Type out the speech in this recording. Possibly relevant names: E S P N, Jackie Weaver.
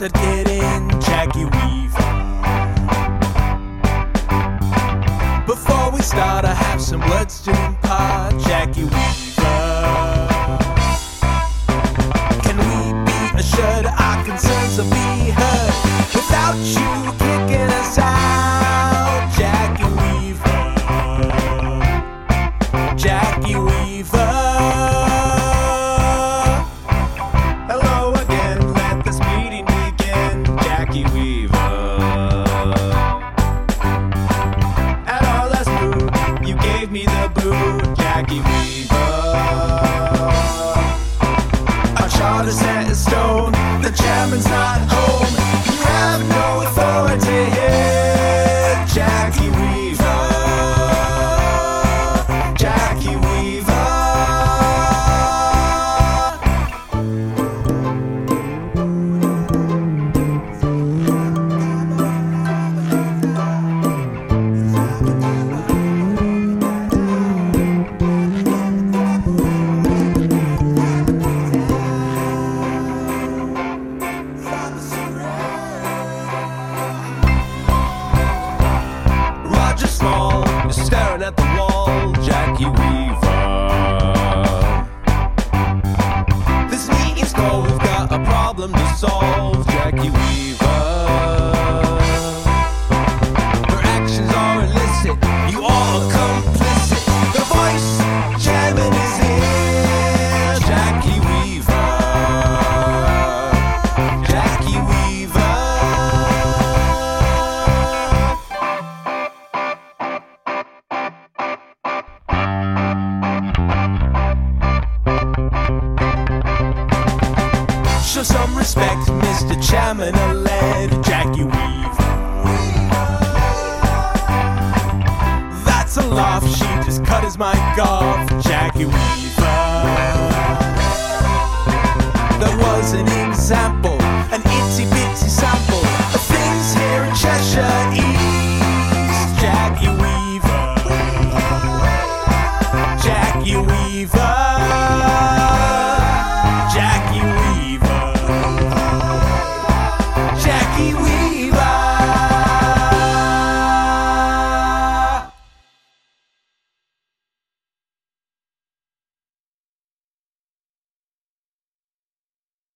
looked at getting Jackie Weaver. Before we start, I have some blood stew pot, Jackie Weaver. Can we be assured our concerns will be heard without you kicking us out, Jackie Weaver? Jackie Weaver. Jackie Weaver. Our charter set in stone. The chairman's not home. You have no authority here, Jackie Weaver. Jackie Weaver. Staring at the wall, Jackie Weaver. This meeting's cold, we've got a problem to solve, Jackie Weaver. Her actions are illicit, you all are complicit. The voice, chairman is here, Jackie Weaver. Jackie Weaver. Show some respect, Mr. Chairman-elect, Jackie Weaver. That's a laugh, she just cut his mic off, Jackie Weaver. There was an